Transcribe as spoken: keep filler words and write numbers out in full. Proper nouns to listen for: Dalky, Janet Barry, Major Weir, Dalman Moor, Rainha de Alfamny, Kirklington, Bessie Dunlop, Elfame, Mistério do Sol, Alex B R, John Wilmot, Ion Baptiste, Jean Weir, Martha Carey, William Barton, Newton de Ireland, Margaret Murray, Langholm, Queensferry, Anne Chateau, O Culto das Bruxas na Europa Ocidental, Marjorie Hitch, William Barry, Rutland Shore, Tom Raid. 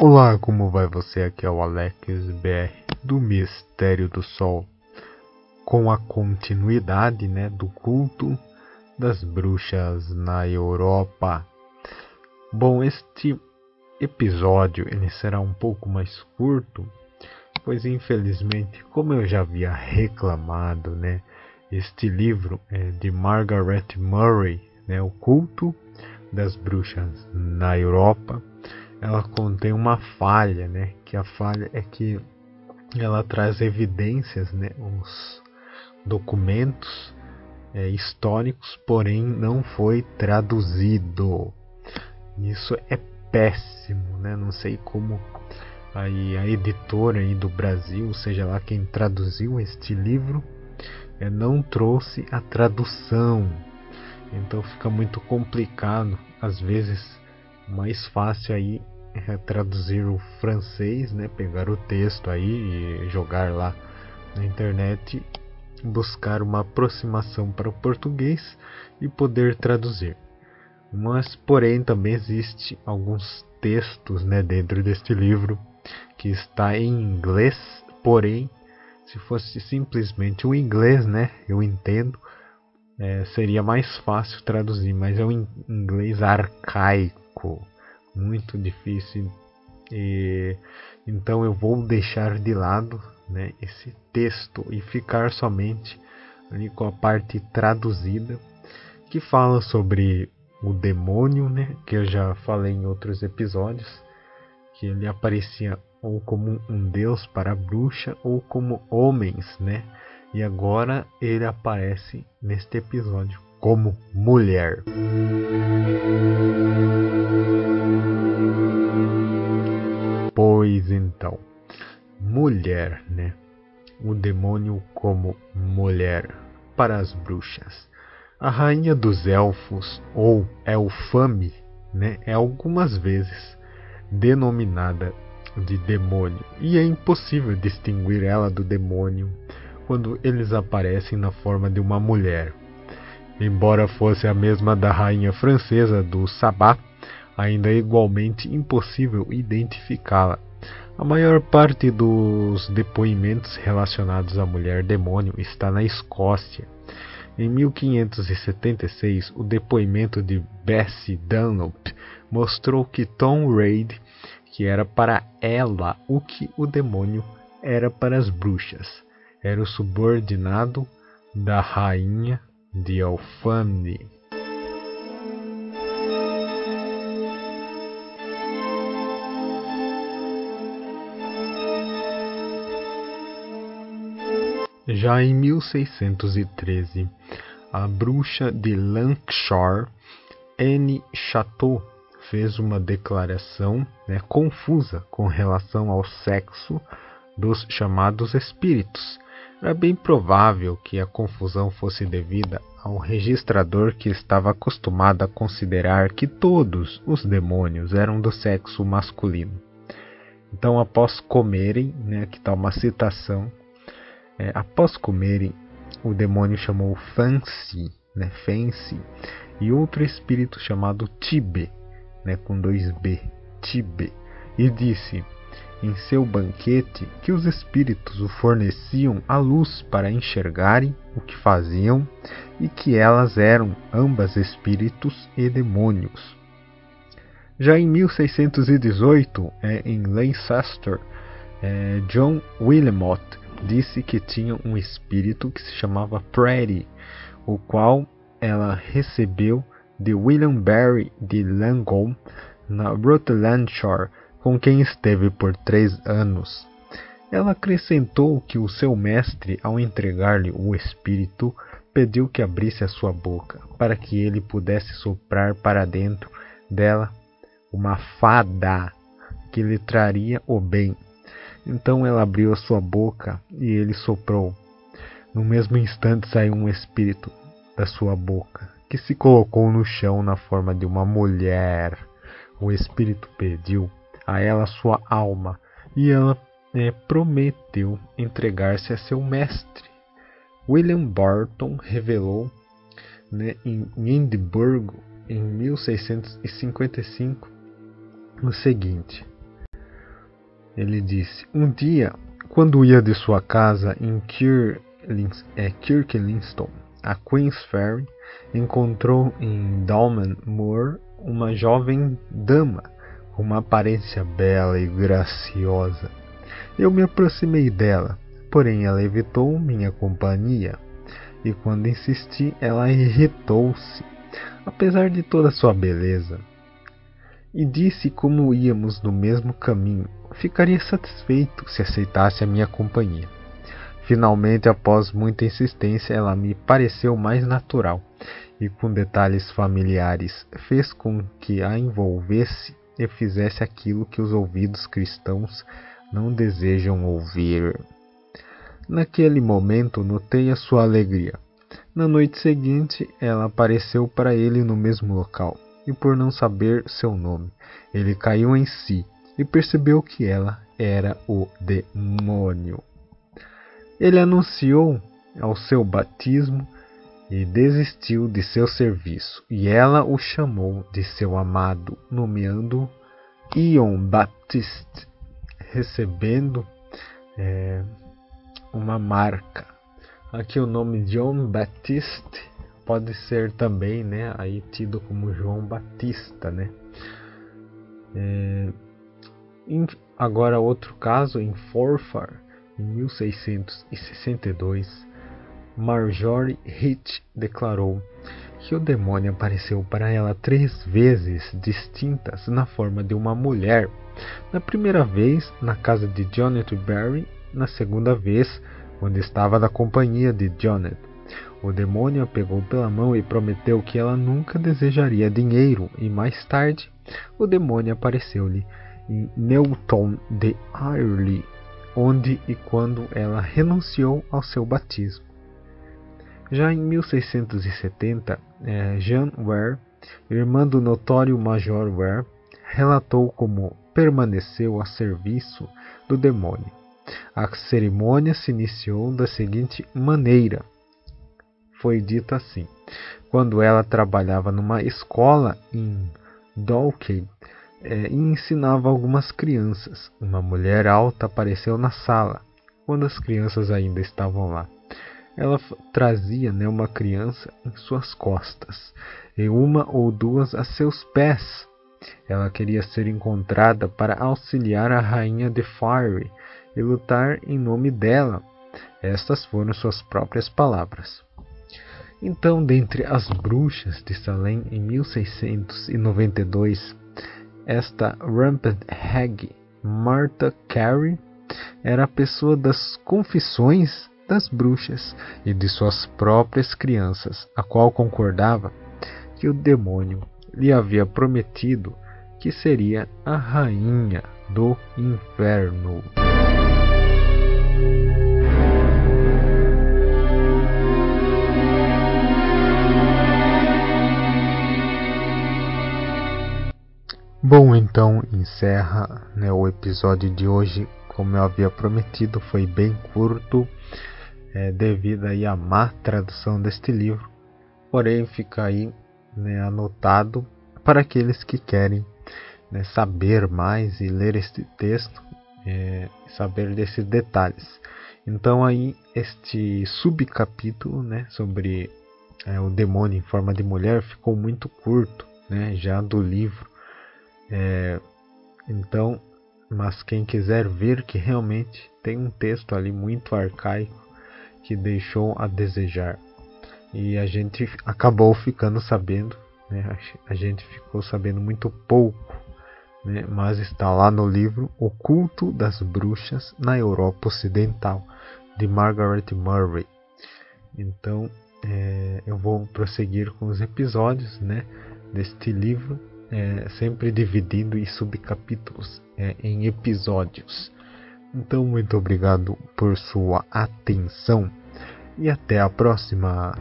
Olá, como vai você? Aqui é o Alex B R do Mistério do Sol, com a continuidade, né, do culto das bruxas na Europa. Bom, este episódio ele será um pouco mais curto, pois infelizmente, como eu já havia reclamado, né, este livro é de Margaret Murray, né, O Culto das Bruxas na Europa, ela contém uma falha, né? Que a falha é que ela traz evidências, né? Os documentos é, históricos, porém não foi traduzido. Isso é péssimo, né? Não sei como aí a editora aí do Brasil, seja lá quem traduziu este livro, é, não trouxe a tradução. Então fica muito complicado, às vezes mais fácil aí é traduzir o francês, né? Pegar o texto aí e jogar lá na internet, buscar uma aproximação para o português e poder traduzir. Mas, porém, também existe alguns textos, né, dentro deste livro que está em inglês. Porém, se fosse simplesmente o inglês, né, eu entendo, é, seria mais fácil traduzir, mas é um inglês arcaico, muito difícil, e então eu vou deixar de lado, né, esse texto e ficar somente ali com a parte traduzida, que fala sobre o demônio, né, que eu já falei em outros episódios, que ele aparecia ou como um deus para a bruxa ou como homens, né, e agora ele aparece neste episódio como mulher. Pois então, mulher, né? O demônio como mulher para as bruxas. A rainha dos elfos, ou Elfame, né, é algumas vezes denominada de demônio, e é impossível distinguir ela do demônio quando eles aparecem na forma de uma mulher. Embora fosse a mesma da rainha francesa do Sabá, ainda é igualmente impossível identificá-la. A maior parte dos depoimentos relacionados à mulher demônio está na Escócia. Em mil quinhentos e setenta e seis, o depoimento de Bessie Dunlop mostrou que Tom Raid, que era para ela o que o demônio era para as bruxas, era o subordinado da rainha de Alfamny. Já em mil seiscentos e treze, a bruxa de Langholm, Anne Chateau, fez uma declaração, né, confusa com relação ao sexo dos chamados espíritos. Era bem provável que a confusão fosse devida ao registrador, que estava acostumado a considerar que todos os demônios eram do sexo masculino. Então, após comerem, né, aqui está uma citação, é, após comerem, o demônio chamou Fancy, né, Fancy, e outro espírito chamado Tibe, né, com dois B, Tibe, e disse em seu banquete que os espíritos o forneciam a luz para enxergarem o que faziam, e que elas eram ambas espíritos e demônios. Já em mil seiscentos e dezoito, é, em Leicester, é, John Wilmot disse que tinha um espírito que se chamava Pretty, o qual ela recebeu de William Barry de Langholm, na Rutland Shore, com quem esteve por três anos. Ela acrescentou que o seu mestre, ao entregar-lhe o espírito, pediu que abrisse a sua boca, para que ele pudesse soprar para dentro dela uma fada que lhe traria o bem. Então ela abriu a sua boca e ele soprou. No mesmo instante saiu um espírito da sua boca, que se colocou no chão na forma de uma mulher. O espírito pediu a ela sua alma, e ela é, prometeu entregar-se a seu mestre. William Barton revelou, né, em Edimburgo, em mil seiscentos e cinquenta e cinco, o seguinte: Ele disse: um dia, quando ia de sua casa em Kirklington a Queensferry, encontrou em Dalman Moor uma jovem dama com uma aparência bela e graciosa. Eu me aproximei dela, porém ela evitou minha companhia, e quando insisti, ela irritou-se, apesar de toda sua beleza, e disse como íamos no mesmo caminho, ficaria satisfeito se aceitasse a minha companhia. Finalmente, após muita insistência, ela me pareceu mais natural, e com detalhes familiares, fez com que a envolvesse e fizesse aquilo que os ouvidos cristãos não desejam ouvir. Naquele momento, notei a sua alegria. Na noite seguinte, ela apareceu para ele no mesmo local, e por não saber seu nome, ele caiu em si e percebeu que ela era o demônio. Ele anunciou ao seu batismo e desistiu de seu serviço, e ela o chamou de seu amado, nomeando-o Ion Baptiste, recebendo é, uma marca. Aqui o nome de Ion Baptiste pode ser também, né, aí tido como João Batista, né? É, em, agora outro caso em Forfar, em mil seiscentos e sessenta e dois, Marjorie Hitch declarou que o demônio apareceu para ela três vezes distintas na forma de uma mulher. Na primeira vez, na casa de Janet Barry; na segunda vez, quando estava na companhia de Janet, o demônio a pegou pela mão e prometeu que ela nunca desejaria dinheiro, e mais tarde o demônio apareceu-lhe em Newton de Ireland, onde e quando ela renunciou ao seu batismo. Já em mil seiscentos e setenta, eh, Jean Weir, irmã do notório Major Weir, relatou como permaneceu a serviço do demônio. A cerimônia se iniciou da seguinte maneira. Foi dito assim: quando ela trabalhava numa escola em Dalky, É, e ensinava algumas crianças, uma mulher alta apareceu na sala, quando as crianças ainda estavam lá. Ela trazia, né, uma criança em suas costas, e uma ou duas a seus pés. Ela queria ser encontrada para auxiliar a rainha de Fire e lutar em nome dela. Estas foram suas próprias palavras. Então, dentre as bruxas de Salem, em mil seiscentos e noventa e dois, esta Rampant Hag, Martha Carey, era a pessoa das confissões das bruxas e de suas próprias crianças, a qual concordava que o demônio lhe havia prometido que seria a rainha do inferno. Bom, então encerra, né, o episódio de hoje. Como eu havia prometido, foi bem curto, é, devido aí à má tradução deste livro. Porém, fica aí, né, anotado para aqueles que querem, né, saber mais e ler este texto, é, saber desses detalhes. Então aí este subcapítulo, né, sobre é, o demônio em forma de mulher ficou muito curto, né, já do livro. É, então, mas quem quiser ver que realmente tem um texto ali muito arcaico que deixou a desejar, e a gente acabou ficando sabendo, né, a gente ficou sabendo muito pouco, né, mas está lá no livro O Culto das Bruxas na Europa Ocidental, de Margaret Murray. Então é, eu vou prosseguir com os episódios, né, deste livro. É, sempre dividindo em subcapítulos, é, em episódios. Então, muito obrigado por sua atenção e até a próxima!